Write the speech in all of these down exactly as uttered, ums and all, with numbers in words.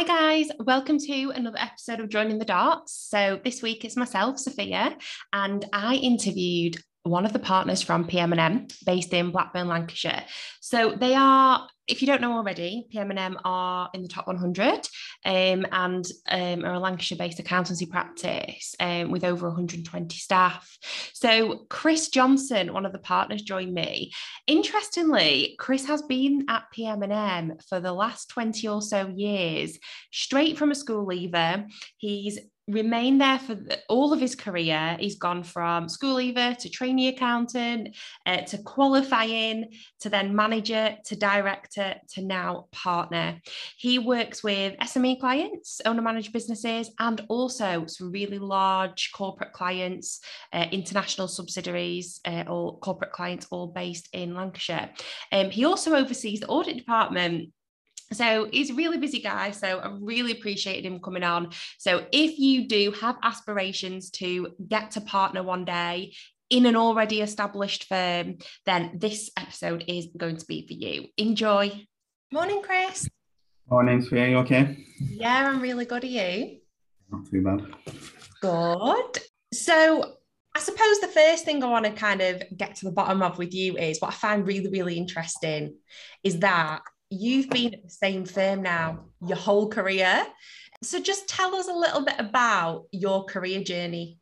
Hi guys, welcome to another episode of Joining the Dots. So this week it's myself, Sophia, and I interviewed one of the partners from P M and M based in Blackburn, Lancashire. So they are, if you don't know already, P M and M are in the top one hundred um, and um, are a Lancashire-based accountancy practice um, with over one hundred twenty staff. So Chris Johnson, one of the partners, joined me. Interestingly, Chris has been at P M and M for the last twenty or so years, straight from a school leaver. He's remained there for the, all of his career. He's gone from school leaver to trainee accountant, uh, to qualifying, to then manager, to director, to now partner. He works with S M E clients, owner-managed businesses, and also some really large corporate clients, uh, international subsidiaries, uh, or corporate clients, all based in Lancashire. Um, he also oversees the audit department. So he's a really busy guy, so I really appreciated him coming on. So if you do have aspirations to get to partner one day in an already established firm, then this episode is going to be for you. Enjoy. Morning, Chris. Morning, Sophia. Are you okay? Yeah, I'm really good. Are you? Not too bad. Good. So I suppose the first thing I want to kind of get to the bottom of with you is what I find really, really interesting is that you've been at the same firm now your whole career. So just tell us a little bit about your career journey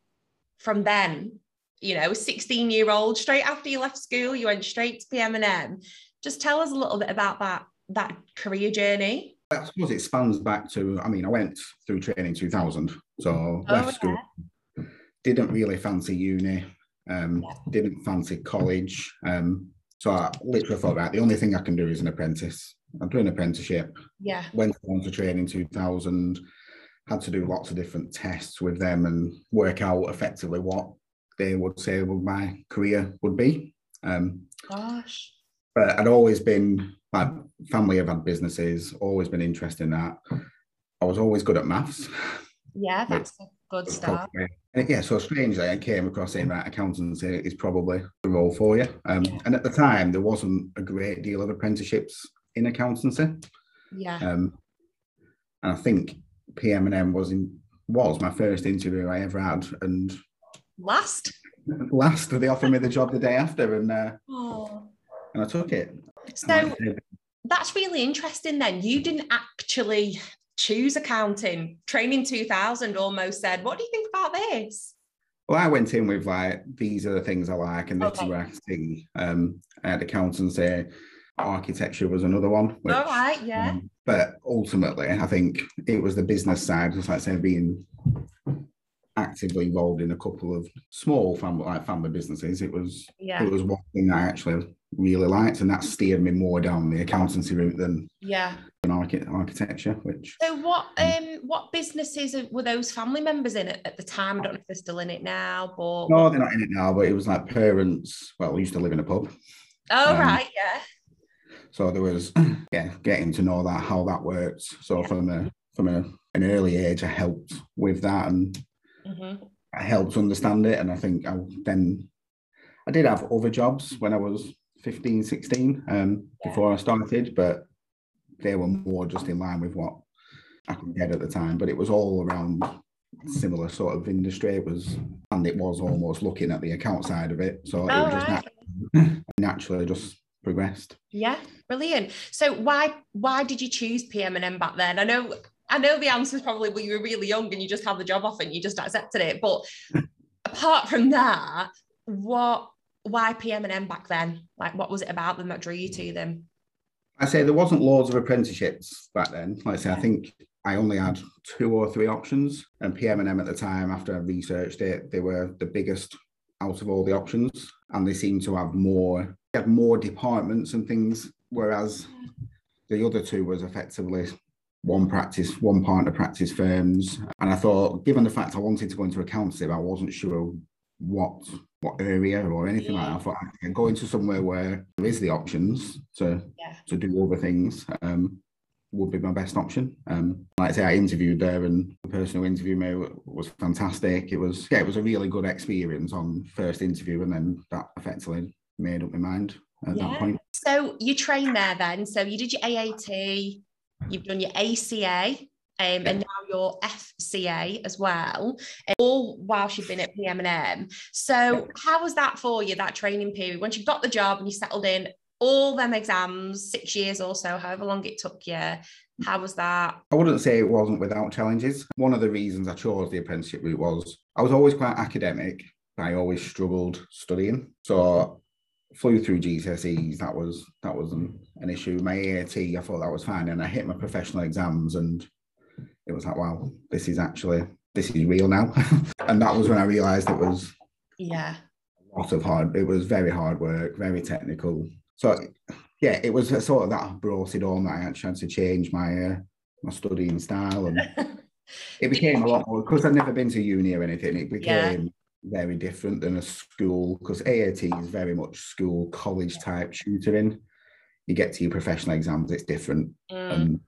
from then, you know, sixteen year old, straight after you left school, you went straight to P M and M. Just tell us a little bit about that, that career journey. I suppose it spans back to, I mean, I went through training in two thousand, so oh, left school, yeah. Didn't really fancy uni, um, yeah. Didn't fancy college. Um, so I literally thought, right, the only thing I can do is an apprentice. I'm doing an apprenticeship. Yeah. Went on to train in two thousand, had to do lots of different tests with them and work out effectively what they would say would my career would be. Um, Gosh. But I'd always been, my family have had businesses, always been interested in that. I was always good at maths. Yeah, that's a good start. And yeah, so strangely, I came across saying that accountancy is probably the role for you. Um, yeah. And at the time, there wasn't a great deal of apprenticeships in accountancy. Yeah. Um, and I think P M and M was in, was my first interview I ever had, and last last they offered me the job the day after, and uh, oh. and I took it. So that's really interesting. Then you didn't actually choose accounting. Training two thousand almost said, "What do you think about this?" Well, I went in with like, these are the things I like, and this okay. is where I see. Um, I had accountancy. Architecture was another one. Which, all right, yeah. Um, but ultimately, I think it was the business side, just like I said, being actively involved in a couple of small family, like family businesses. It was, yeah. it was one thing I actually really liked, and that steered me more down the accountancy route than yeah, than archi- architecture. Which so what um what businesses were those family members in at, at the time? I don't know if they're still in it now, but no, they're not in it now. But it was like parents. Well, we used to live in a pub. Oh um, right, yeah. So there was, yeah, getting to know that, how that works. So yeah. from a from a, an early age, I helped with that, and mm-hmm. I helped understand it. And I think I then, I did have other jobs when I was fifteen, sixteen, um, yeah. before I started, but they were more just in line with what I could get at the time. But it was all around similar sort of industry. It was, and it was almost looking at the account side of it. So oh, it was just right. nat- naturally just progressed. Yeah, brilliant. So why why did you choose P M and M back then? I know I know the answer is probably, well, you were really young and you just had the job offer and you just accepted it. But apart from that, what why P M and M back then? Like, what was it about them that drew you to them? I say there wasn't loads of apprenticeships back then. Like I say, I think I only had two or three options, and P M and M at the time, after I researched it, they were the biggest out of all the options, and they seemed to have more. Had more departments and things, whereas the other two was effectively one practice, one partner practice firms. And I thought, given the fact I wanted to go into accountancy, I wasn't sure what what area or anything yeah. like that. I thought I can go into somewhere where there is the options to yeah. to do other things um, would be my best option. Um, like I say, I interviewed there, and the person who interviewed me was fantastic. It was yeah, it was a really good experience on first interview, and then that effectively made up my mind at yeah. that point. So you trained there then. So you did your A A T, you've done your A C A, Um, and now you're F C A as well, all whilst you've been at P M and M. So how was that for you, that training period? Once you've got the job and you settled in, all them exams, six years or so, however long it took you, how was that? I wouldn't say it wasn't without challenges. One of the reasons I chose the apprenticeship route was I was always quite academic. I always struggled studying. So flew through G C S Es, that was that wasn't an issue. My A A T, I thought that was fine. And I hit my professional exams and it was like, wow, this is actually, this is real now. And that was when I realised it was yeah, a lot of hard, it was very hard work, very technical. So yeah, it was sort of that brought it on that I actually had to change my, uh, my studying style. And it became a lot more, because I'd never been to uni or anything, it became yeah. very different than a school, because A A T is very much school, college type tutoring. You get to your professional exams, it's different. Mm. And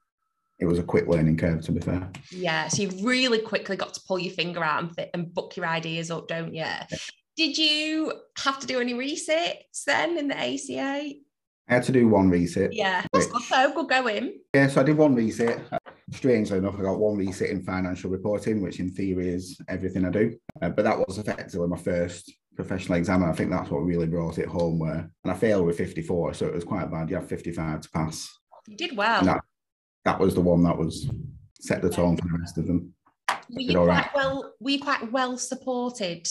it was a quick learning curve, to be fair. Yeah, so you really quickly got to pull your finger out and, th- and book your ideas up, don't you? Yeah. Did you have to do any resits then in the A C A? I had to do one resit. Yeah, which, that's good, good going. Yeah, so I did one resit. Strangely enough, I got one resit in financial reporting, which in theory is everything I do. Uh, but that was effectively my first professional exam. And I think that's what really brought it home. Where, and I failed with fifty-four, so it was quite bad. You have fifty-five to pass. You did well. That, that was the one that was set the tone for the rest of them. Were you, quite right. well, were you quite well supported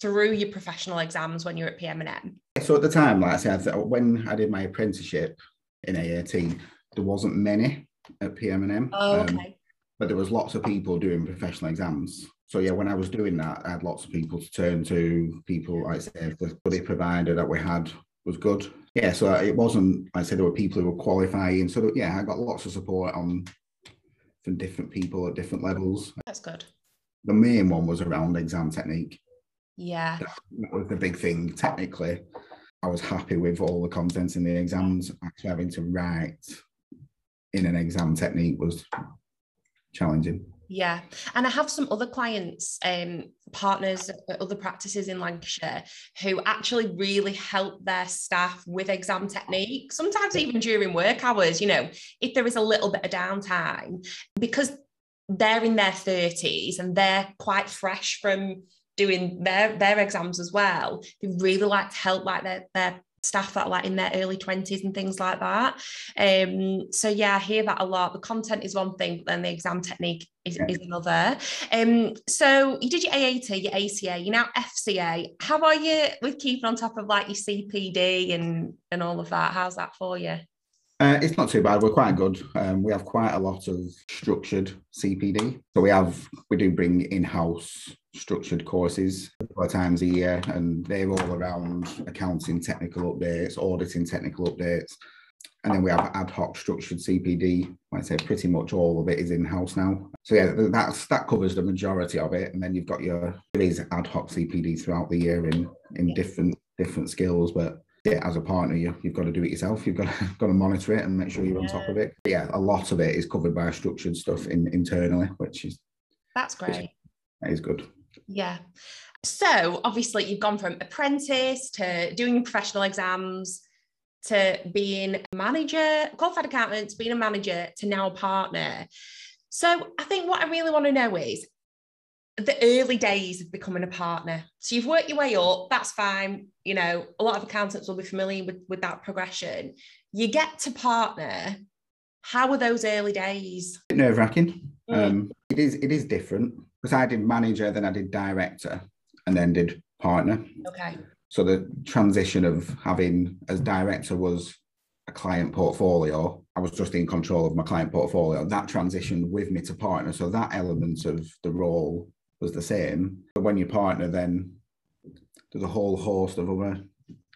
through your professional exams when you were at P M and M? So at the time, like I said, when I did my apprenticeship in A A T, there wasn't many at P M and M. Oh, okay. Um, but there was lots of people doing professional exams. So yeah, when I was doing that, I had lots of people to turn to. People, like I said, the study provider that we had was good. Yeah, so it wasn't, like I said, there were people who were qualifying. So yeah, I got lots of support on from different people at different levels. That's good. The main one was around exam technique. Yeah. That was the big thing. Technically, I was happy with all the contents in the exams. Actually having to write in an exam technique was challenging. Yeah. And I have some other clients, um, partners at other practices in Lancashire who actually really help their staff with exam technique, sometimes even during work hours, you know, if there is a little bit of downtime, because they're in their thirties and they're quite fresh from doing their, their exams as well. They really like to help like their, their staff that are like in their early twenties and things like that. Um, so yeah, I hear that a lot. The content is one thing, but then the exam technique is, yeah. is another. Um, so you did your A A T, your A C A, you're now F C A. How are you with keeping on top of like your C P D and, and all of that? How's that for you? Uh, it's not too bad. We're quite good. Um, we have quite a lot of structured C P D. So we have, we do bring in-house structured courses a couple of times a year, and they're all around accounting technical updates, auditing technical updates. And then we have ad hoc structured C P D. Like I say, pretty much all of it is in-house now. So yeah, that's, that covers the majority of it. And then you've got your, there is ad hoc C P D throughout the year in, in different, different skills, but yeah, as a partner, you, you've got to do it yourself. You've got to, got to monitor it and make sure you're on top of it. But yeah, a lot of it is covered by structured stuff in, internally, which is... That's great. Which, that is good. Yeah. So, obviously, you've gone from apprentice to doing professional exams to being a manager, qualified accountant, being a manager to now a partner. So, I think what I really want to know is the early days of becoming a partner. So you've worked your way up, that's fine. You know, a lot of accountants will be familiar with, with that progression. You get to partner. How were those early days? Nerve-wracking. Mm. Um, it is it is different, because I did manager, then I did director, and then did partner. Okay. So the transition of having, as director was a client portfolio, I was just in control of my client portfolio. That transitioned with me to partner. So that element of the role was the same, but when you partner, then there's a whole host of other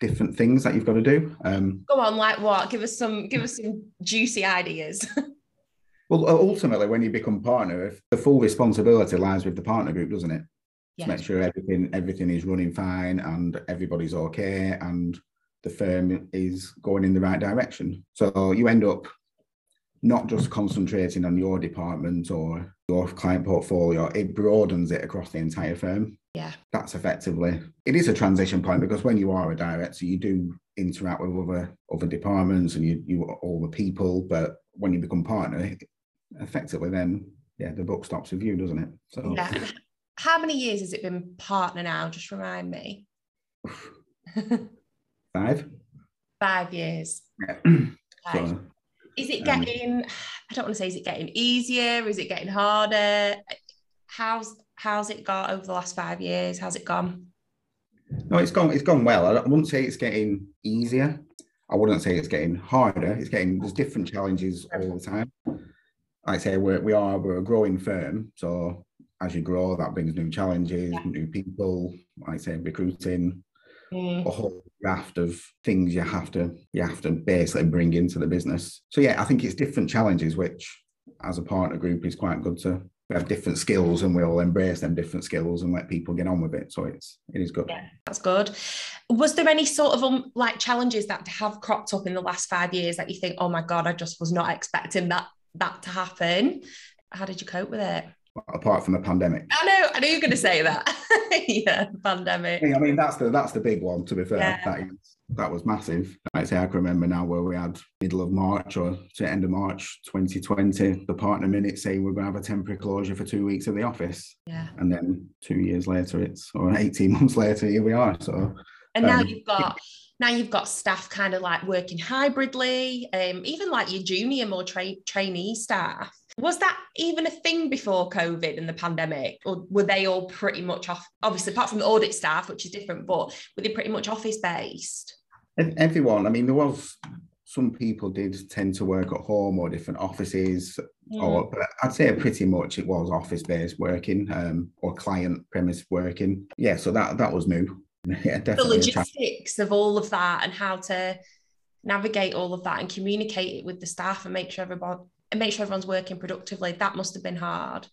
different things that you've got to do. Um, Go on, like what? Give us some, give us some juicy ideas. Well, ultimately, when you become partner, if the full responsibility lies with the partner group, doesn't it? Yeah. To make sure everything, everything is running fine and everybody's okay and the firm is going in the right direction. So you end up not just concentrating on your department or your client portfolio, it broadens it across the entire firm. Yeah. That's effectively, it is a transition point, because when you are a director, you do interact with other other departments and you, you all the people, but when you become partner, effectively then yeah, the book stops with you, doesn't it? So yeah. How many years has it been partner now? Just remind me. Five. Five years. Yeah. Five. So, is it getting? Um, I don't want to say. Is it getting easier? Is it getting harder? How's how's it got over the last five years? How's it gone? No, it's gone. It's gone well. I wouldn't say it's getting easier. I wouldn't say it's getting harder. It's getting there's different challenges all the time. Like I say, we're, we are we're a growing firm, so as you grow, that brings new challenges, yeah. new people. Like I say, recruiting. Mm. A whole raft of things you have to you have to basically bring into the business. So yeah, I think it's different challenges, which as a partner group is quite good to we have different skills, and we'll embrace them different skills and let people get on with it. So it's it is good. Yeah, that's good. Was there any sort of um, like challenges that have cropped up in the last five years that you think, oh my God, I just was not expecting that that to happen? How did you cope with it? Apart from the pandemic. I know, I know you're going to say that. Yeah, pandemic. I mean, that's the that's the big one, to be fair. Yeah. That, is, that was massive. Like I say, I can remember now where we had middle of March or to end of March twenty twenty, the partner minutes saying we're going to have a temporary closure for two weeks in the office. Yeah. And then two years later, it's, or eighteen months later, here we are. So. And now um, you've got... Now you've got staff kind of like working hybridly, um, even like your junior, more tra- trainee staff. Was that even a thing before COVID and the pandemic? Or were they all pretty much off, obviously apart from the audit staff, which is different, but were they pretty much office-based? Everyone. I mean, there was, some people did tend to work at home or different offices, yeah. or but I'd say pretty much it was office-based working um, or client premise working. Yeah, so that, that was new. Yeah, the logistics of all of that and how to navigate all of that and communicate it with the staff and make sure everyone and make sure everyone's working productively. That must have been hard.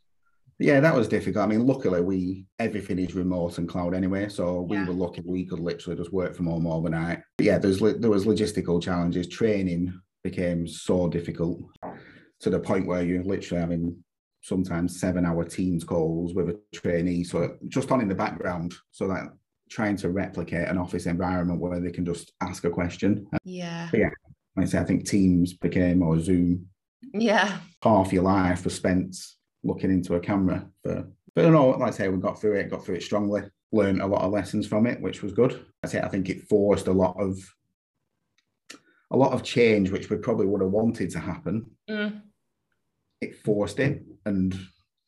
Yeah, that was difficult. I mean, luckily we everything is remote and cloud anyway, so we yeah. were lucky we could literally just work from home overnight. But yeah, there's there was logistical challenges. Training became so difficult to the point where you're literally having sometimes seven hour Teams calls with a trainee, so just on in the background, so that. Trying to replicate an office environment where they can just ask a question. Yeah. But yeah. Like I say, I think Teams became, or Zoom. Yeah. Half your life was spent looking into a camera. But, but no, like I say, we got through it, got through it strongly, learned a lot of lessons from it, which was good. Like I say, I think it forced a lot of, a lot of change, which we probably would have wanted to happen. Mm. It forced it. And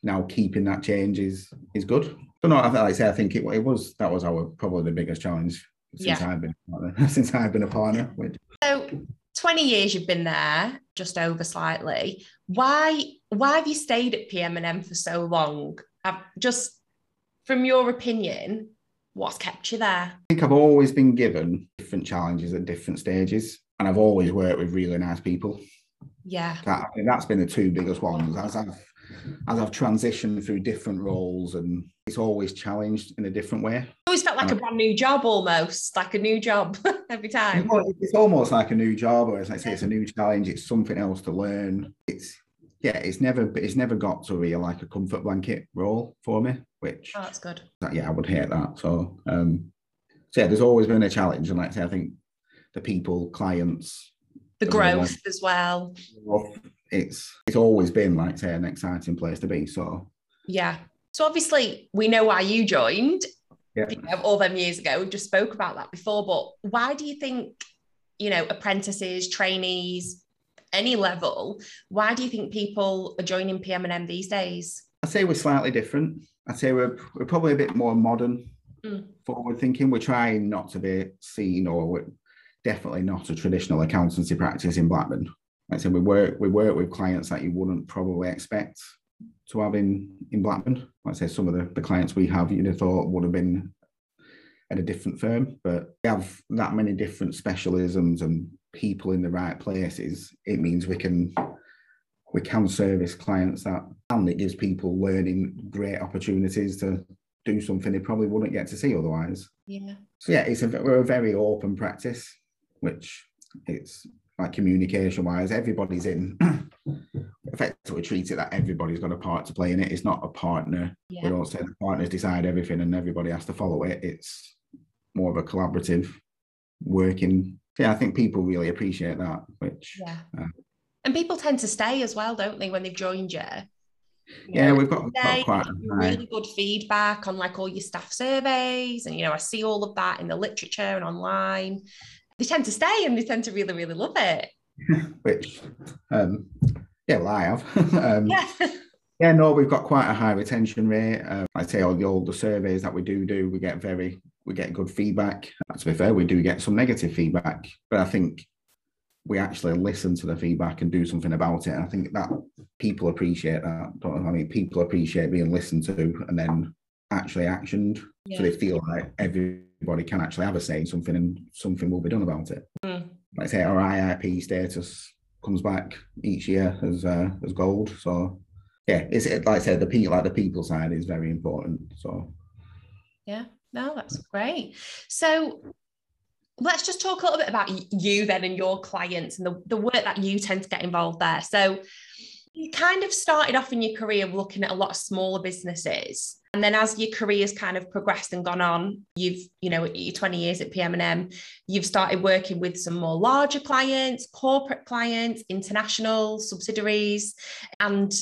now keeping that change is, is good. But no, like I say, I think it, it was that was our probably the biggest challenge since yeah. I've been since I've been a partner. So twenty years you've been there, just over slightly. Why why have you stayed at P M and M for so long? I've just from your opinion, what's kept you there? I think I've always been given different challenges at different stages, and I've always worked with really nice people. Yeah, that, I mean, that's been the two biggest ones. As I've as I've transitioned through different roles, and it's always challenged in a different way. It always felt like and a brand new job, almost like a new job every time. It's almost like a new job, or as I say, it's a new challenge. It's something else to learn. It's yeah, it's never it's never got to be like a comfort blanket role for me. Which oh, that's good. Yeah, I would hate that. So, um, so yeah, there's always been a challenge, and like I say, I think the people, clients, the growth as well. It's it's always been, like, say, an exciting place to be, so... Yeah. So, obviously, we know why you joined yeah. you know, all them years ago. We just spoke about that before, but why do you think, you know, apprentices, trainees, any level, why do you think people are joining P M and M these days? I'd say we're slightly different. I'd say we're, we're probably a bit more modern, mm. forward-thinking. We're trying not to be seen, or we're definitely not a traditional accountancy practice in Blackburn. Like I said, we work we work with clients that you wouldn't probably expect to have in, in Blackburn. Like I said, some of the, the clients we have you'd have thought would have been at a different firm, but we have that many different specialisms and people in the right places. It means we can we can service clients that, and it gives people learning great opportunities to do something they probably wouldn't get to see otherwise. Yeah. So yeah, it's a we're a very open practice, which it's. Like communication wise, everybody's in effectively treat it that everybody's got a part to play in it. It's not a partner. Yeah. We don't say the partners decide everything and everybody has to follow it. It's more of a collaborative working. Yeah, I think people really appreciate that. Which yeah, uh, and people tend to stay as well, don't they, when they've joined you? Yeah, yeah, we've got, got quite really good feedback on like all your staff surveys, and you know, I see all of that in the literature and online. They tend to stay and they tend to really, really love it. Which, um, yeah, well, I have. um, yeah. yeah, no, we've got quite a high retention rate. Um, I say all the older surveys that we do do, we get very, we get good feedback. To be fair, we do get some negative feedback, but I think we actually listen to the feedback and do something about it. And I think that people appreciate that. Don't, I mean, people appreciate being listened to and then actually actioned. Yeah. So they feel like everybody can actually have a say in something and something will be done about it. Mm. Like I say, our I I P status comes back each year as uh, as gold. So yeah, it's like I said, the people, like the people side is very important. So yeah, no, that's great. So let's just talk a little bit about you then and your clients and the, the work that you tend to get involved there. So you kind of started off in your career looking at a lot of smaller businesses. And then as your career's kind of progressed and gone on, you've, you know, your twenty years at P M and M, you've started working with some more larger clients, corporate clients, international subsidiaries, and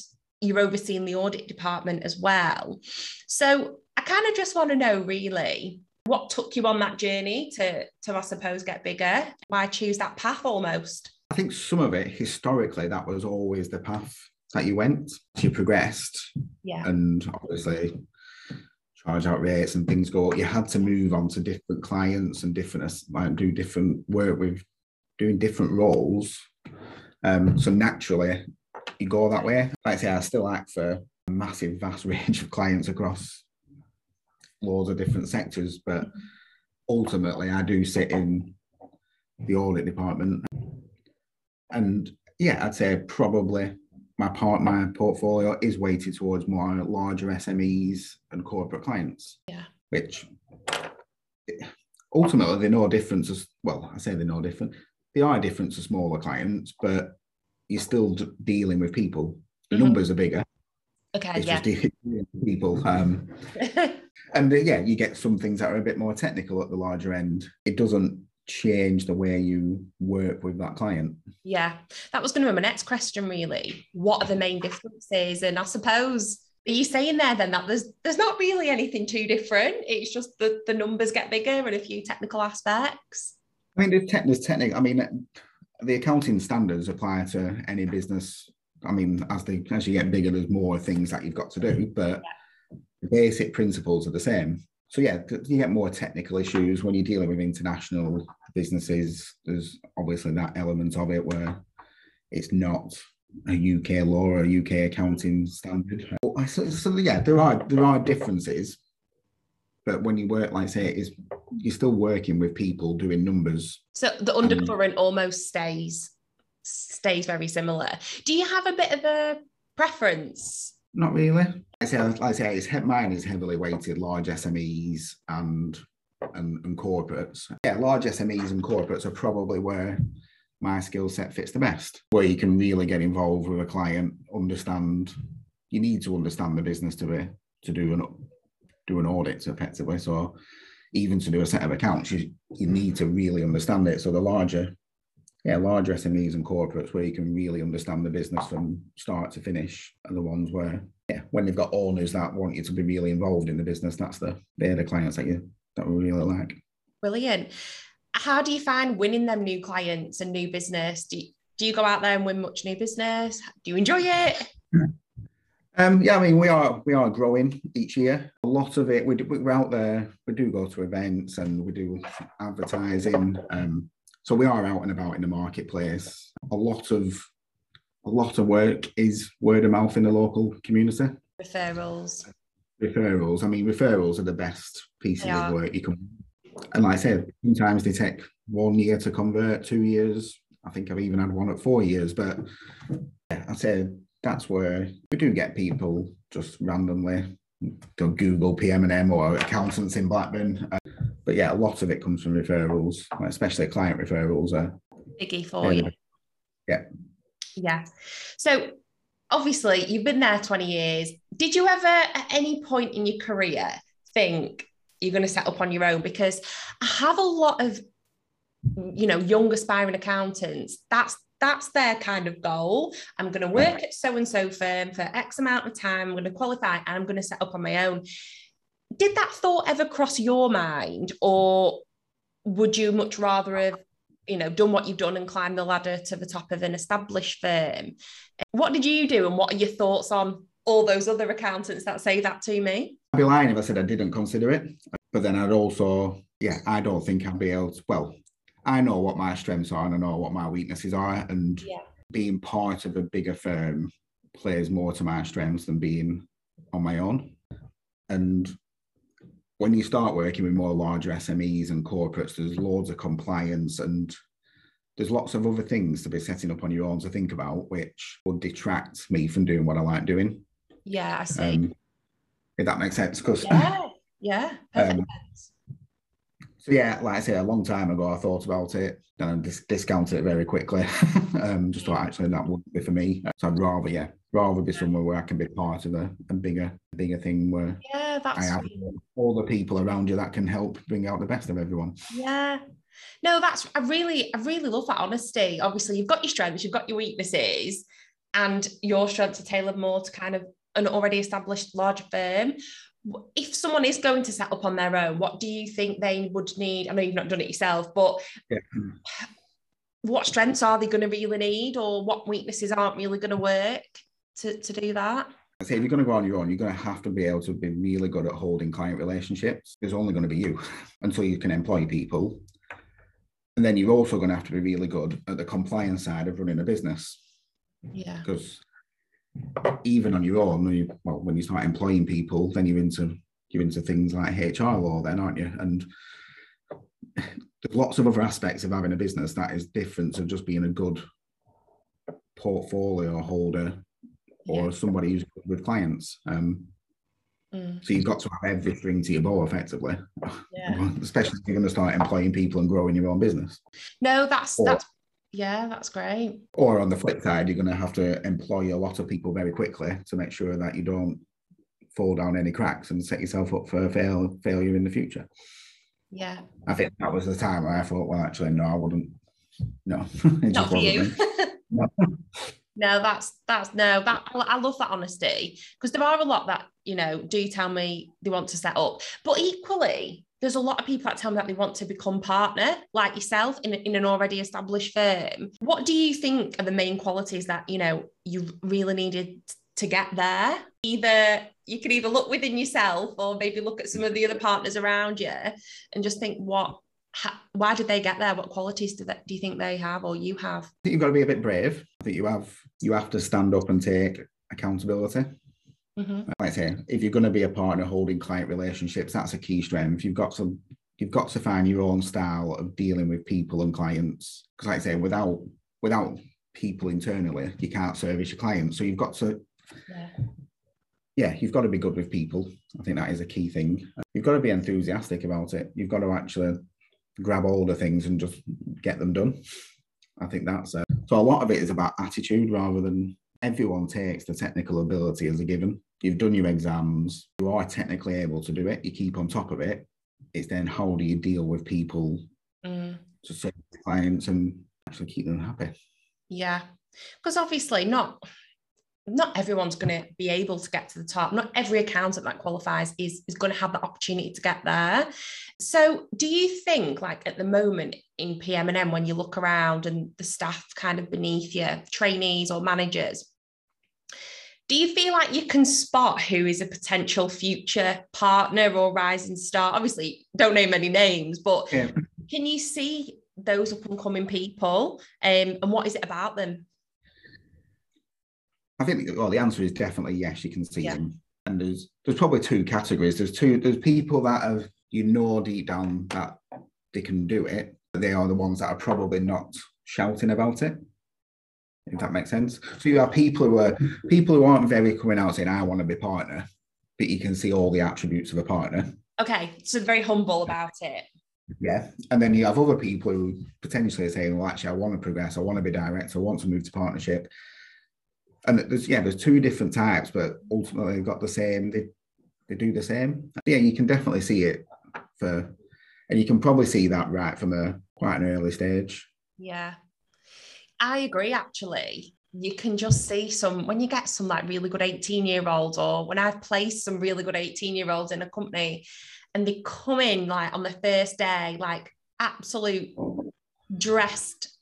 you're overseeing the audit department as well. So I kind of just want to know really, what took you on that journey to, to, I suppose, get bigger? Why choose that path almost? I think some of it, historically, that was always the path that you went. You progressed. Yeah. And obviously, charge out rates and things go up. You had to move on to different clients and different, like, do different work with, doing different roles. Um, so naturally, you go that way. Like I say, I still act for a massive, vast range of clients across loads of different sectors, but ultimately I do sit in the audit department. And yeah, I'd say probably my part, my portfolio is weighted towards more larger S M Es and corporate clients. Yeah. Which ultimately they're no different as well. I say they're no different. They are different to smaller clients, but you're still dealing with people. The mm-hmm. numbers are bigger. Okay. It's yeah. just dealing with people. Um, And yeah, you get some things that are a bit more technical at the larger end. It doesn't change the way you work with that client. Yeah, that was going to be my next question, really. What are the main differences? And I suppose, are you saying there then that there's there's not really anything too different? It's just that the numbers get bigger and a few technical aspects. I mean, there's, te- there's technical. I mean, the accounting standards apply to any business. I mean, as they as you get bigger, there's more things that you've got to do, but. Yeah. The basic principles are the same. So yeah, you get more technical issues when you're dealing with international businesses. There's obviously that element of it where it's not a U K law or a U K accounting standard. So, so yeah, there are there are differences, but when you work, like I say, is you're still working with people doing numbers. So the undercurrent almost stays stays very similar. Do you have a bit of a preference? Not really. I say, like I say, it's, mine is heavily weighted large S M Es and, and and corporates. Yeah, large S M Es and corporates are probably where my skill set fits the best, where you can really get involved with a client, understand. You need to understand the business to be to do an do an audit effectively. So even to do a set of accounts, you you need to really understand it. So the larger, yeah, larger S M Es and corporates where you can really understand the business from start to finish are the ones where, yeah, when they've got owners that want you to be really involved in the business, that's the they're the clients that you that we really like. Brilliant. How do you find winning them new clients and new business? Do you, do you go out there and win much new business? Do you enjoy it? Um, yeah, I mean, we are we are growing each year. A lot of it, we do, we're out there. We do go to events and we do advertising. Um, So we are out and about in the marketplace. A lot of a lot of work is word of mouth in the local community. Referrals. Referrals. I mean, referrals are the best pieces of work you can. And like I said, sometimes they take one year to convert, two years. I think I've even had one at four years. But yeah, I'd say that's where we do get people just randomly. They'll Google P M and M or accountants in Blackburn. Uh, But yeah, a lot of it comes from referrals, especially client referrals. Are biggie for yeah. you. Yeah. Yeah. So obviously you've been there twenty years. Did you ever at any point in your career think you're going to set up on your own? Because I have a lot of, you know, young aspiring accountants. That's that's their kind of goal. I'm going to work at so-and-so firm for X amount of time. I'm going to qualify and I'm going to set up on my own. Did that thought ever cross your mind, or would you much rather have, you know, done what you've done and climbed the ladder to the top of an established firm? What did you do, and what are your thoughts on all those other accountants that say that to me? I'd be lying if I said I didn't consider it. But then I'd also, yeah, I don't think I'd be able to, well, I know what my strengths are and I know what my weaknesses are, and yeah. being part of a bigger firm plays more to my strengths than being on my own. And when you start working with more larger S M Es and corporates, there's loads of compliance and there's lots of other things to be setting up on your own to think about, which would detract me from doing what I like doing. Yeah, I see. Um, if that makes sense. Cause, yeah, yeah, perfect. Um, So yeah, like I say, a long time ago, I thought about it, and I dis- discounted it very quickly. um, just thought, actually, that wouldn't be for me. So I'd rather, yeah, rather be somewhere where I can be part of a, a bigger, bigger thing where yeah, that's I have sweet. all the people around you that can help bring out the best of everyone. Yeah. No, that's, I really, I really love that honesty. Obviously, you've got your strengths, you've got your weaknesses, and your strengths are tailored more to kind of an already established larger firm. If someone is going to set up on their own, what do you think they would need? I know you've not done it yourself, but yeah. what strengths are they going to really need, or what weaknesses aren't really going to work to, to do that? I say, if you're going to go on your own, you're going to have to be able to be really good at holding client relationships. There's only going to be you until you can employ people. And then you're also going to have to be really good at the compliance side of running a business. Yeah. Because even on your own, when you, well, when you start employing people, then you're into you're into things like H R law then, aren't you? And there's lots of other aspects of having a business that is different to just being a good portfolio holder or yeah. somebody who's good with clients. Um, mm. So you've got to have everything to your bow, effectively, yeah. especially if you're going to start employing people and growing your own business. No, that's or, that's. Yeah, that's great. Or on the flip side, you're going to have to employ a lot of people very quickly to make sure that you don't fall down any cracks and set yourself up for fail, failure in the future. Yeah. I think that was the time where I thought, well, actually, no, I wouldn't. No. Not for you. no. no, that's, that's, no, that, I love that honesty, because there are a lot that, you know, do tell me they want to set up. But equally, there's a lot of people that tell me that they want to become partner, like yourself, in, in an already established firm. What do you think are the main qualities that, you know, you really needed to get there? Either you can either look within yourself, or maybe look at some of the other partners around you and just think, what, ha, why did they get there? What qualities do, that, do you think they have, or you have? I think you've got to be a bit brave. I think you have, you have to stand up and take accountability. Mm-hmm. Like I say, if you're going to be a partner holding client relationships, that's a key strength. You've got to, you've got to find your own style of dealing with people and clients. Because, like I say, without without people internally, you can't service your clients. So you've got to, yeah. yeah, you've got to be good with people. I think that is a key thing. You've got to be enthusiastic about it. You've got to actually grab hold of things and just get them done. I think that's a, so. A lot of it is about attitude rather than. Everyone takes the technical ability as a given. You've done your exams, you are technically able to do it, you keep on top of it. It's then how do you deal with people mm. to serve clients and actually keep them happy? Yeah, because obviously not not everyone's going to be able to get to the top. Not every accountant that qualifies is, is going to have the opportunity to get there. So do you think, like at the moment in P M and M, when you look around and the staff kind of beneath you, trainees or managers, do you feel like you can spot who is a potential future partner or rising star? Obviously, don't name any names, but yeah. can you see those up and coming people? Um, and what is it about them? I think, well, the answer is definitely yes, you can see yeah. them. And there's there's probably two categories. There's two, there's people that have, you know, deep down that they can do it. They are the ones that are probably not shouting about it, if that makes sense. So you have people who are people who aren't very coming out saying, I want to be partner, but you can see all the attributes of a partner. Okay, so very humble about it. Yeah. And then you have other people who potentially are saying, well, actually, I want to progress, I want to be director, I want to move to partnership. And there's, yeah, there's two different types, but ultimately they've got the same, they, they do the same. Yeah, you can definitely see it for, and you can probably see that right from a quite an early stage. Yeah. I agree, actually. You can just see some, when you get some like really good eighteen year olds, or when I've placed some really good eighteen year olds in a company and they come in like on the first day, like absolute dressed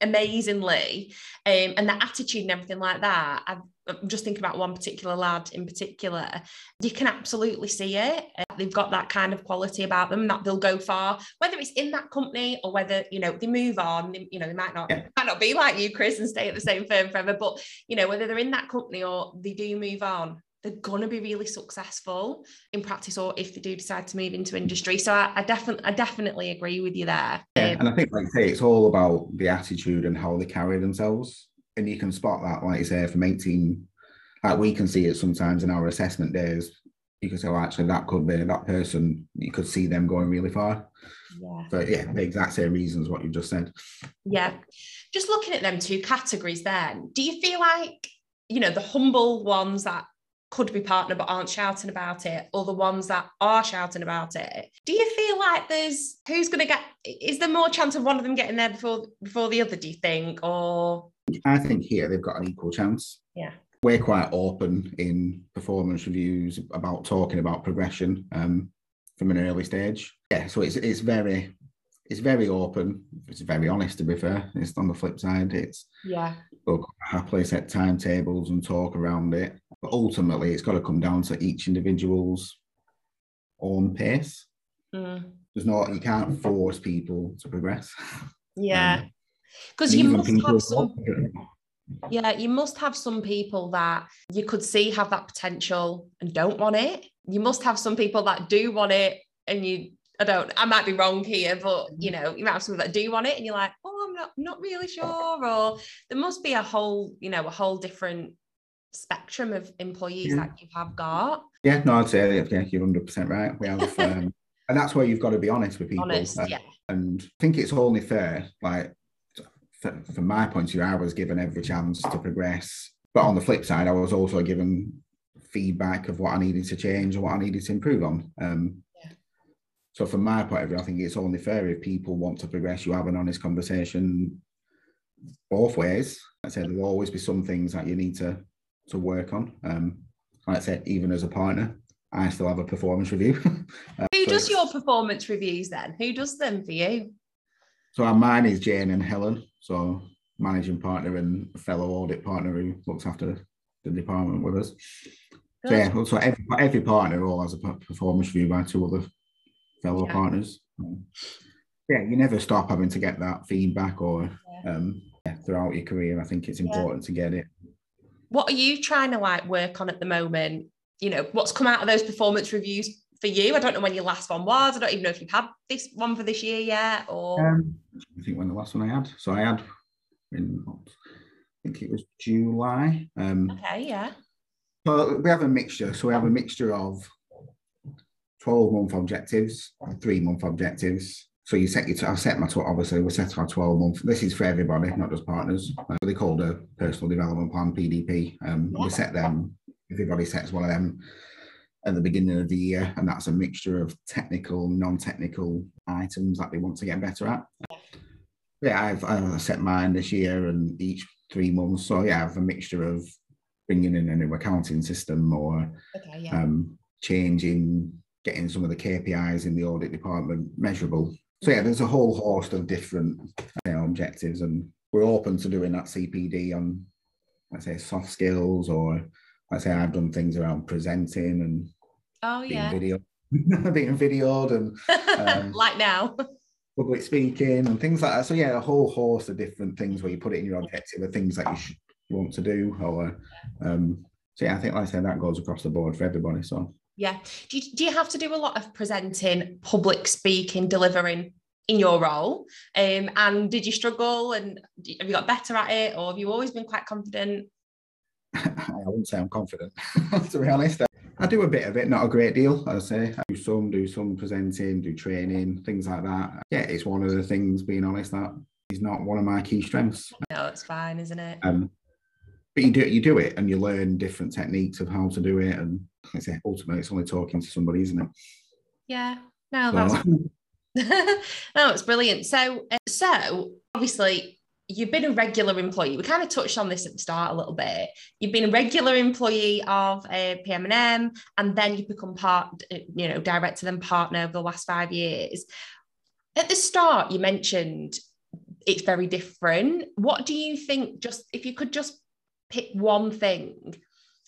amazingly, um, and the attitude and everything like that. I've, I'm just thinking about one particular lad in particular. You can absolutely see it. They've got that kind of quality about them that they'll go far, whether it's in that company or whether, you know, they move on. They, you know, they might not yeah. might not be like you, Chris, and stay at the same firm forever. But, you know, whether they're in that company or they do move on, they're going to be really successful in practice, or if they do decide to move into industry. So I, I definitely, I definitely agree with you there. Yeah, and I think, like you say, it's all about the attitude and how they carry themselves. And you can spot that, like you say, from eighteen, like we can see it sometimes in our assessment days. You can say, well, actually, that could be that person. You could see them going really far. Yeah. So yeah, the exact same reasons what you've just said. Yeah. Just looking at them two categories then, do you feel like, you know, the humble ones that could be partner but aren't shouting about it, or the ones that are shouting about it, do you feel like there's, who's going to get, is there more chance of one of them getting there before before the other, do you think? Or I think here they've got an equal chance. Yeah, we're quite open in performance reviews about talking about progression um from an early stage. Yeah, so it's it's very it's very open, it's very honest, to be fair. It's on the flip side, it's yeah we'll happily set timetables and talk around it, but ultimately it's got to come down to each individual's own pace. mm. There's not, you can't force people to progress. Yeah, because um, you must have some yeah you must have some people that you could see have that potential and don't want it. You must have some people that do want it, and you I don't, I might be wrong here, but you know, you might have some that do want it and you're like, oh, I'm not, not really sure. Or there must be a whole, you know, a whole different spectrum of employees yeah. that you have got. Yeah, no, I'd say yeah, you're one hundred percent right. We have, um, and that's where you've got to be honest with people. Honest, uh, yeah. And I think it's only fair, like, from my point of view, I was given every chance to progress. But on the flip side, I was also given feedback of what I needed to change or what I needed to improve on. Um, So from my point of view, I think it's only fair if people want to progress, you have an honest conversation both ways. Like I said, there'll always be some things that you need to, to work on. Um, like I said, even as a partner, I still have a performance review. uh, Who does your performance reviews then? Who does them for you? So mine is Jane and Helen. So managing partner and fellow audit partner who looks after the department with us. Good. So yeah, so every, every partner all has a performance review by two other fellow yeah. partners. Yeah, you never stop having to get that feedback or yeah. um yeah, throughout your career. I think it's important yeah. to get it. What are you trying to like work on at the moment? You know, what's come out of those performance reviews for you? I don't know when your last one was. I don't even know if you've had this one for this year yet, or um, I think when the last one I had. So I had in I think it was July. Um okay, yeah. So we have a mixture. So we have a mixture of twelve month objectives or three month objectives. So you set your, I set my, obviously we set our twelve month, this is for everybody, not just partners. Uh, they called a personal development plan, P D P. Um, yeah. We set them, everybody sets one of them at the beginning of the year. And that's a mixture of technical, non-technical items that they want to get better at. Yeah, I've, I've set mine this year and each three months. So yeah, I have a mixture of bringing in a new accounting system or okay, yeah. um, changing, getting some of the K P Is in the audit department measurable. So yeah, there's a whole host of different, you know, objectives, and we're open to doing that C P D on, let's say, soft skills, or let's say I've done things around presenting and oh yeah being videoed, being videoed and um, like now public speaking and things like that. So yeah, a whole host of different things where you put it in your objective of things that you, should, you want to do, or um, so yeah, I think like I said, that goes across the board for everybody. So yeah. Do you, do you have to do a lot of presenting, public speaking, delivering in your role? Um, and did you struggle, and have you got better at it, or have you always been quite confident? I wouldn't say I'm confident, to be honest. I do a bit of it, not a great deal, I'd say. I do some, do some presenting, do training, things like that. Yeah, it's one of the things, being honest, that is not one of my key strengths. No, it's fine, isn't it? Um, But you do, you do it and you learn different techniques of how to do it. And like I say, ultimately, it's only talking to somebody, isn't it? Yeah. No, so. That's... no, it's brilliant. So, uh, so obviously, you've been a regular employee. We kind of touched on this at the start a little bit. You've been a regular employee of uh, P M and M, and then you become part, you know, director then partner over the last five years. At the start, you mentioned it's very different. What do you think, just if you could just pick one thing,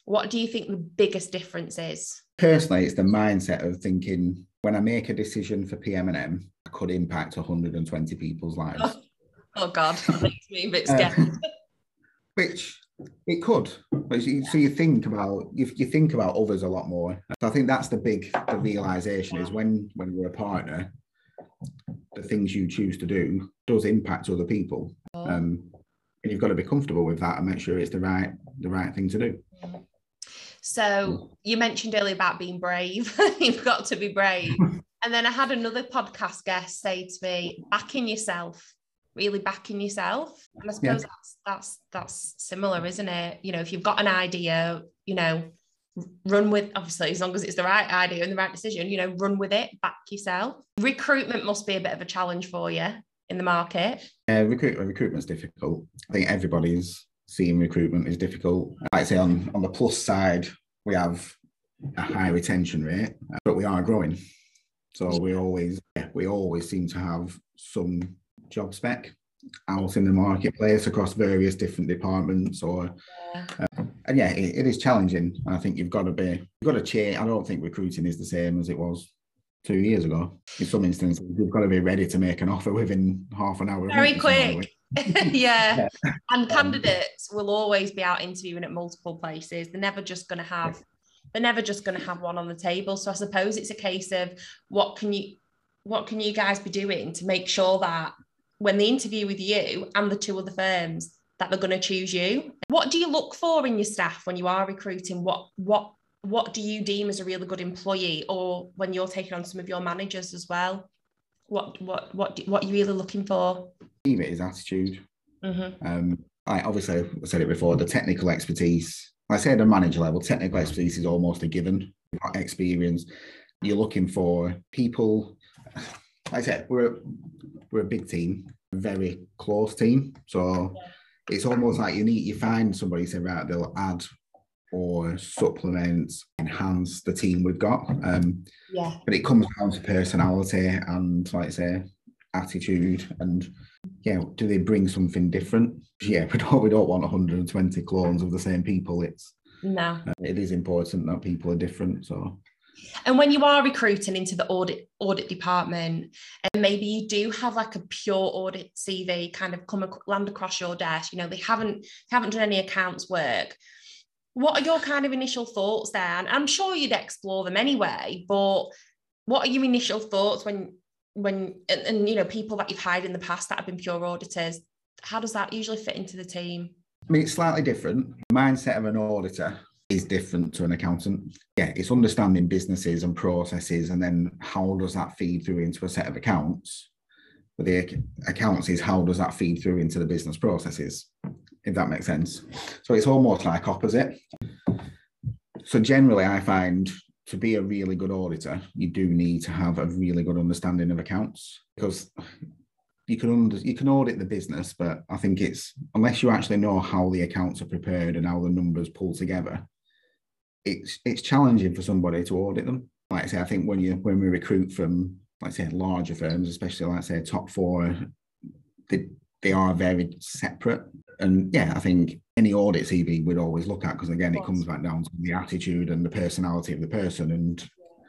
what do you think the biggest difference is? Personally, it's the mindset of thinking, when I make a decision for P M and M, I could impact one hundred twenty people's lives. Oh, oh God, that makes me a bit scared. Um, which it could. But you, so you think about you, you think about others a lot more. So I think that's the big the realisation is when when we're a partner, the things you choose to do does impact other people. Oh. Um, and you've got to be comfortable with that and make sure it's the right the right thing to do. Yeah. So you mentioned earlier about being brave. You've got to be brave. And then I had another podcast guest say to me, backing yourself, really backing yourself. And I suppose yeah. that's, that's, that's similar, isn't it? You know, if you've got an idea, you know, run with, obviously, as long as it's the right idea and the right decision, you know, run with it, back yourself. Recruitment must be a bit of a challenge for you in the market. Yeah, uh, recruit, recruitment's difficult. I think everybody's seeing recruitment is difficult. I'd say on, on the plus side, we have a high retention rate, but we are growing. So we always we always seem to have some job spec out in the marketplace across various different departments. Or yeah. Uh, and yeah, it, it is challenging. I think you've got to be, you've got to change. I don't think recruiting is the same as it was two years ago. In some instances, you've got to be ready to make an offer within half an hour. Very quick. yeah. yeah, and candidates will always be out interviewing at multiple places. They're never just going to have, they're never just going to have one on the table. So I suppose it's a case of what can you, what can you guys be doing to make sure that when they interview with you and the two other firms that they're going to choose you? What do you look for in your staff when you are recruiting? What what what do you deem as a really good employee? Or when you're taking on some of your managers as well, what what what do, what are you really looking for? It is attitude. Mm-hmm. um, I obviously I said it before, the technical expertise. I say at a manager level, technical expertise is almost a given. You've got experience. You're looking for people. Like I said, we're we're a big team, a very close team. So yeah. It's almost like you need you find somebody, say right, they'll add or supplement, enhance the team we've got. Um, yeah. But it comes down to personality and, like I say, attitude and yeah, do they bring something different? Yeah, we don't we don't want one hundred twenty clones of the same people. It's no. Uh, it is important that people are different. So, and when you are recruiting into the audit audit department, and maybe you do have like a pure audit C V kind of come ac- land across your desk. You know, they haven't haven't done any accounts work. What are your kind of initial thoughts there? And I'm sure you'd explore them anyway, but what are your initial thoughts when? when and, and you know, people that you've hired in the past that have been pure auditors, how does that usually fit into the team? I mean, it's slightly different. The mindset of an auditor is different to an accountant. Yeah, it's understanding businesses and processes, and then how does that feed through into a set of accounts? But the accounts is how does that feed through into the business processes, if that makes sense. So it's almost like opposite. So generally I find to be a really good auditor, you do need to have a really good understanding of accounts, because you can under, you can audit the business, but I think it's, unless you actually know how the accounts are prepared and how the numbers pull together, it's it's challenging for somebody to audit them. Like I say, I think when you when we recruit from, like I say, larger firms, especially like I say top four, they they are very separate. And yeah, I think any audit C V we'd always look at, because again, it comes back down to the attitude and the personality of the person. And yeah.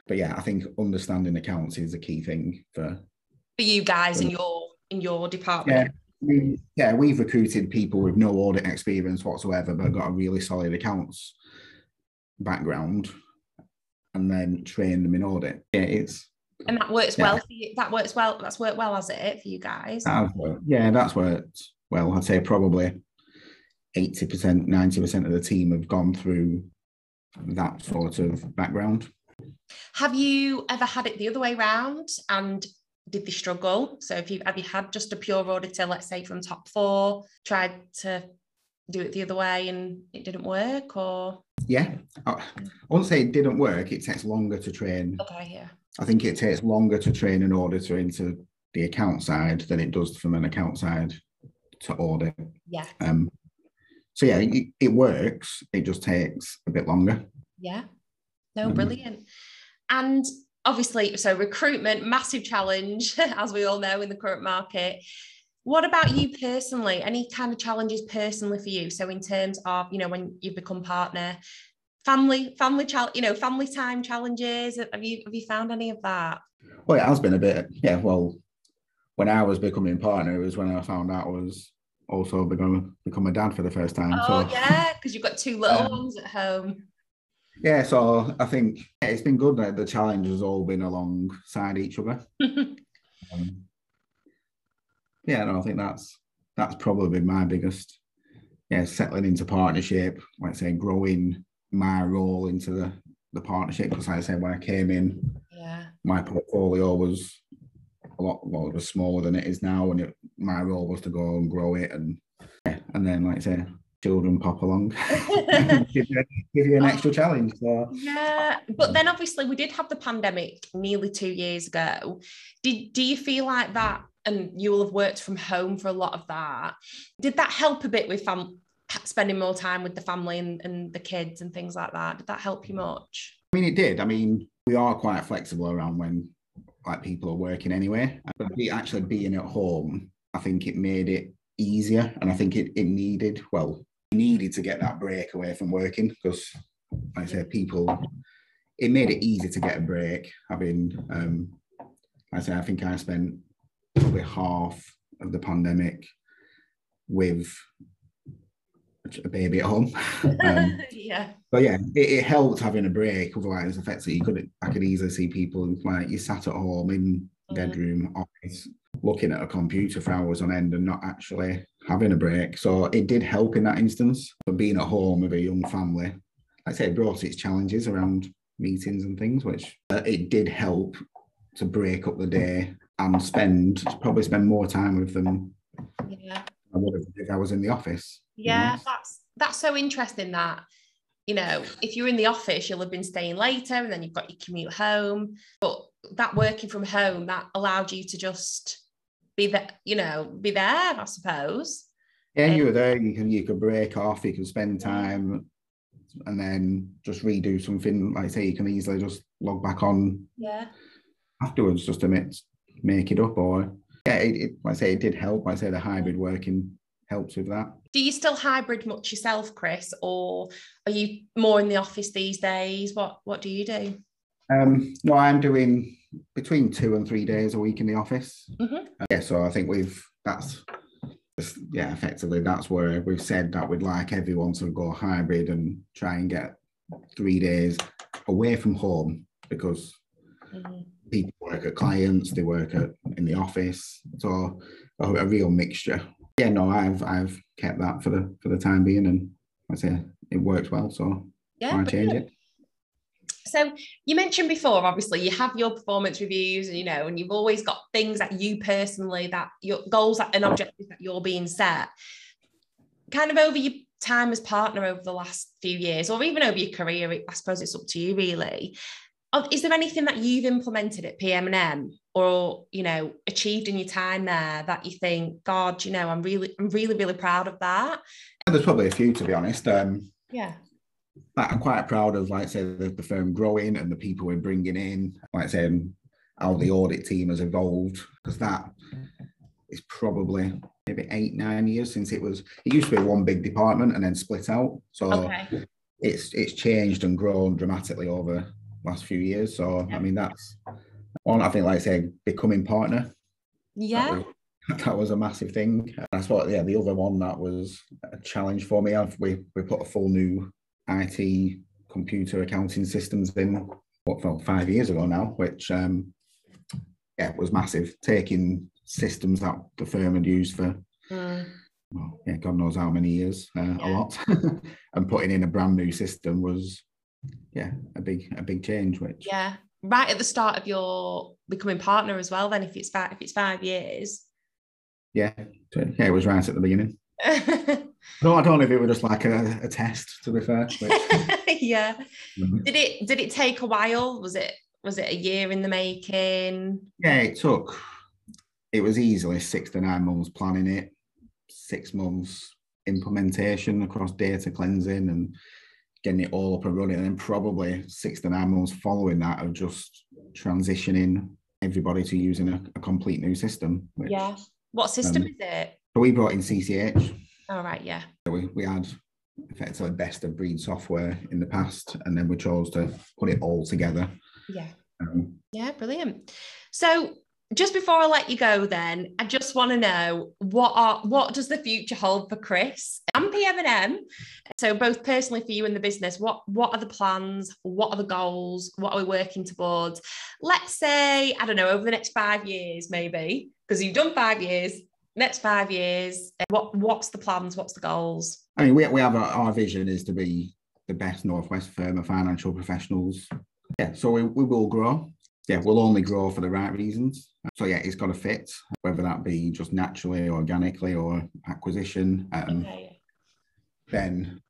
But yeah, I think understanding accounts is a key thing for for you guys for, in your in your department. Yeah, we, yeah, we've recruited people with no audit experience whatsoever, but got a really solid accounts background, and then trained them in audit. Yeah, it's and that works yeah. well for you. That works well. That's worked well, has it, for you guys? That worked, yeah, that's worked. Well, I'd say probably eighty percent, ninety percent of the team have gone through that sort of background. Have you ever had it the other way round, and did they struggle? So if you have you had just a pure auditor, let's say from top four, tried to do it the other way and it didn't work, or? Yeah, I wouldn't say it didn't work. It takes longer to train. Okay, yeah. I think it takes longer to train an auditor into the account side than it does from an account side to audit. Yeah. Um, so yeah, it, it works. It just takes a bit longer. Yeah. No, brilliant. Um, and obviously, so recruitment, massive challenge, as we all know in the current market. What about you personally? Any kind of challenges personally for you? So in terms of, you know, when you've become partner, family, family, you know, family time challenges. Have you have you found any of that? Well, it has been a bit. Yeah. Well, when I was becoming partner, it was when I found out I was also become become a dad for the first time. Oh so, yeah, because you've got two little um, ones at home. Yeah, so I think yeah, it's been good that the challenge has all been alongside each other. um, yeah, no, I think that's that's probably my biggest. Yeah, settling into partnership, like say, growing my role into the, the partnership, because like I said, when I came in, yeah, my portfolio was a lot well, it was smaller than it is now, and it, my role was to go and grow it, and yeah, and then like I say, children pop along, give, you, give you an extra challenge. So. Yeah, but then obviously we did have the pandemic nearly two years ago. Did do you feel like that? And you will have worked from home for a lot of that. Did that help a bit with fam- spending more time with the family and, and the kids and things like that? Did that help you much? I mean, it did. I mean, we are quite flexible around when like people are working anyway. But actually being at home, I think it made it easier, and I think it, it needed, well, it needed to get that break away from working, because like I said, people, it made it easy to get a break. Having, um, like I say, I think I spent probably half of the pandemic with a baby at home. um, yeah. But yeah, it, it helped having a break. Otherwise, effectively, you could I could easily see people like you sat at home in bedroom mm. office looking at a computer for hours on end and not actually having a break. So it did help in that instance. But being at home with a young family, like I say, it brought its challenges around meetings and things, which uh, it did help to break up the day and spend probably spend more time with them. Yeah, I would have if I was in the office. Yeah, you know? that's that's so interesting that, you know, if you're in the office, you'll have been staying later, and then you've got your commute home. But that working from home, that allowed you to just be there, you know, be there, I suppose. Yeah, um, you were there. You can you could break off. You can spend time, and then just redo something. Like I say, you can easily just log back on. Yeah. Afterwards, just to make, make it up, or yeah, it, it, like I say, it did help. Like I say, the hybrid working helps with that. Do you still hybrid much yourself, Chris, or are you more in the office these days? What What do you do? Um, no, I'm doing between two and three days a week in the office. Mm-hmm. Uh, yeah, so I think we've that's yeah, effectively that's where we've said that we'd like everyone to go hybrid and try and get three days away from home, because. Mm-hmm. People work at clients, they work at in the office, so a, a real mixture. Yeah, no, I've I've kept that for the for the time being, and I say it works well, so yeah, I change it. So you mentioned before, obviously, you have your performance reviews, and you know, and you've always got things that you personally that your goals and objectives that you're being set. Kind of over your time as partner over the last few years, or even over your career, I suppose it's up to you really. Is there anything that you've implemented at P M and M or, you know, achieved in your time there that you think, God, you know, I'm really, I'm really, really proud of that? There's probably a few, to be honest. Um, yeah. I'm quite proud of, like, say, the, the firm growing and the people we're bringing in, like, say, how the audit team has evolved, because that is probably maybe eight, nine years since it was, it used to be one big department and then split out. So okay. it's it's changed and grown dramatically over last few years, so yeah. I mean that's one. I think, like I say, becoming partner, yeah, that was, that was a massive thing. And I thought, yeah, the other one that was a challenge for me. I've, we we put a full new I T computer accounting systems in what well, five years ago now, which um, yeah, was massive. Taking systems that the firm had used for mm. well, yeah, God knows how many years, uh, yeah. a lot, and putting in a brand new system was. Yeah, a big a big change, which yeah, right at the start of your becoming partner as well. Then, if it's five, if it's five years, yeah, yeah, it was right at the beginning. No, I don't know if it was just like a, a test. To be fair, which... yeah. Mm-hmm. Did it did it take a while? Was it was it a year in the making? Yeah, it took. It was easily six to nine months planning it, six months implementation across data cleansing and getting it all up and running, and then probably six to nine months following that of just transitioning everybody to using a, a complete new system. Which, yeah. What system um, is it? So we brought in C C H. All right, yeah. So we, we had effectively best of breed software in the past, and then we chose to put it all together. Yeah. Um, yeah, brilliant. So just before I let you go then, I just want to know, what are what does the future hold for Chris and P M and M? So both personally for you and the business, what what are the plans? What are the goals? What are we working towards? Let's say, I don't know, over the next five years maybe, because you've done five years, next five years, what what's the plans? What's the goals? I mean, we, we have a, our vision is to be the best Northwest firm of financial professionals. Yeah, so we, we will grow. Yeah, we'll only grow for the right reasons. So yeah, it's got to fit, whether that be just naturally, organically, or acquisition. Um, okay. Then,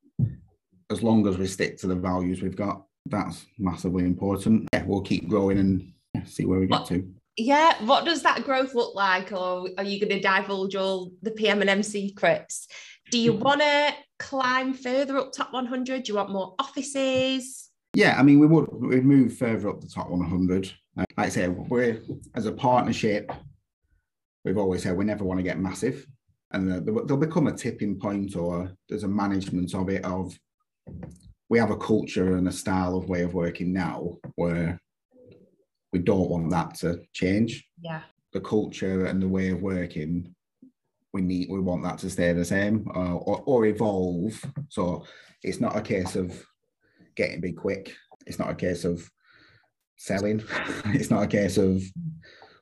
as long as we stick to the values we've got, that's massively important. Yeah, we'll keep growing and see where we get what, to. Yeah, what does that growth look like? Or are you going to divulge all the P M and M secrets? Do you want to climb further up top one hundred? Do you want more offices? Yeah, I mean, we would we'd move further up the top one hundred. Like I say, we're, as a partnership, we've always said we never want to get massive. And there'll become a tipping point, or there's a management of it of, we have a culture and a style of way of working now where we don't want that to change. Yeah. The culture and the way of working, we need, we want that to stay the same uh, or, or evolve. So it's not a case of getting big quick. It's not a case of selling. It's not a case of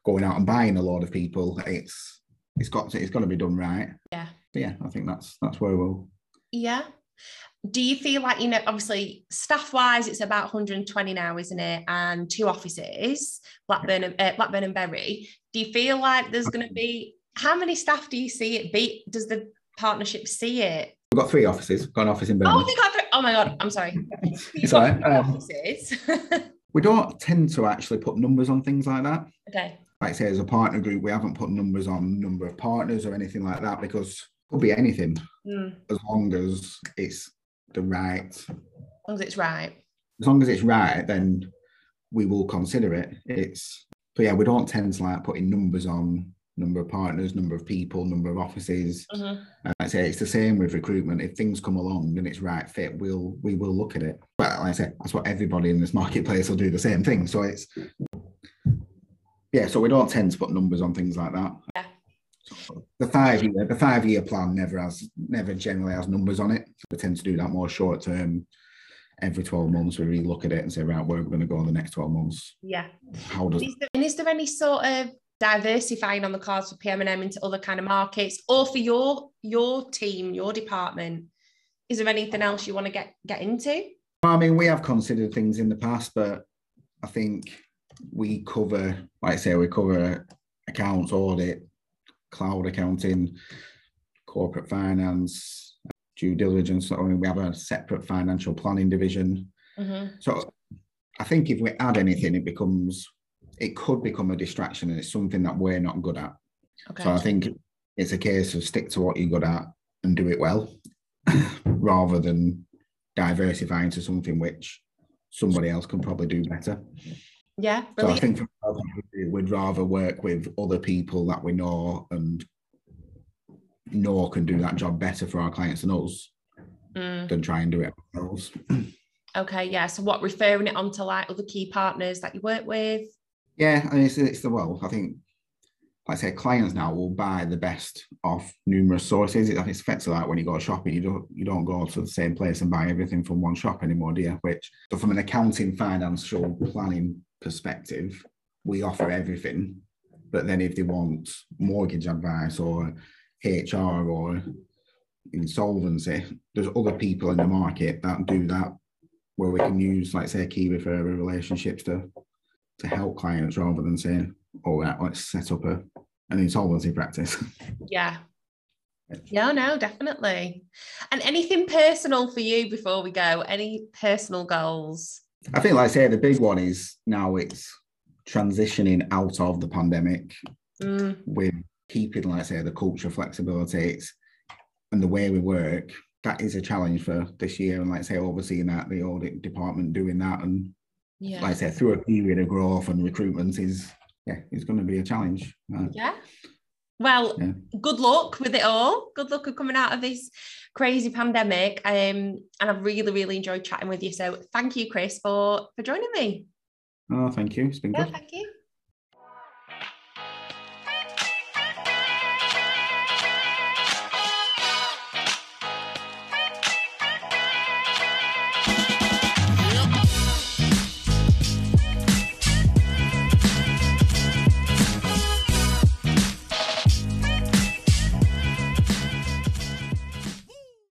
going out and buying a lot of people. It's it's got to, it's got to be done right. Yeah. But yeah, I think that's that's where we'll. Yeah. Do you feel like, you know, obviously staff-wise, it's about one hundred twenty now, isn't it? And two offices, Blackburn and uh, Blackburn and Bury. Do you feel like there's going to be, how many staff do you see it be? Does the partnership see it? We've got three offices. We've got an office in Birmingham. Oh, they got three. Oh my God, I'm sorry. It's all right. Um, offices. We don't tend to actually put numbers on things like that. Okay. Like I say, as a partner group, we haven't put numbers on number of partners or anything like that, because it could be anything, mm. as long as it's the right. As long as it's right. As long as it's right, then we will consider it. It's so yeah, we don't tend to like putting numbers on number of partners, number of people, number of offices. Mm-hmm. uh, I say it's the same with recruitment. If things come along and it's right fit, we'll we will look at it. But like I said, that's what everybody in this marketplace will do, the same thing. So it's yeah. So we don't tend to put numbers on things like that. Yeah. So the five year the five year plan never has never generally has numbers on it. We tend to do that more short term. Every twelve months, we really look at it and say, right, where we're going to go in the next twelve months. Yeah. How does? Is there, and is there any sort of diversifying on the cards for P M and M into other kind of markets, or for your your team, your department? Is there anything else you want to get get into? I mean, we have considered things in the past, but I think we cover, like I say, we cover accounts, audit, cloud accounting, corporate finance, due diligence. I mean, we have a separate financial planning division. Mm-hmm. So I think if we add anything, it becomes it could become a distraction, and it's something that we're not good at. Okay. So I think it's a case of stick to what you're good at and do it well, rather than diversifying to something which somebody else can probably do better. Yeah. So I think for, we'd rather work with other people that we know and know can do that job better for our clients and us, mm. than try and do it ourselves. Okay. Yeah. So what, referring it on to like other key partners that you work with? Yeah, I mean, it's, it's the well. I think, like I say, clients now will buy the best of numerous sources. It, it's effectively like when you go shopping, you don't you don't go to the same place and buy everything from one shop anymore, do you? Which, so from an accounting, financial planning perspective, we offer everything. But then, if they want mortgage advice or H R or insolvency, there's other people in the market that do that, where we can use, like say, key referral relationships to. to help clients, rather than saying, oh, let's set up a, an insolvency practice. Yeah. Yeah, no, definitely. And anything personal for you before we go? Any personal goals? I think, like I say, the big one is now it's transitioning out of the pandemic, mm. with keeping, like I say, the culture flexibility. It's, and the way we work, that is a challenge for this year. And like I say, overseeing that, the audit department doing that, and yeah. like I say, through a period of growth and recruitment is, yeah, it's going to be a challenge. Right? Yeah. Well, yeah. Good luck with it all. Good luck with coming out of this crazy pandemic. Um, and I've really, really enjoyed chatting with you. So thank you, Chris, for, for joining me. Oh, thank you. It's been yeah, good. Thank you.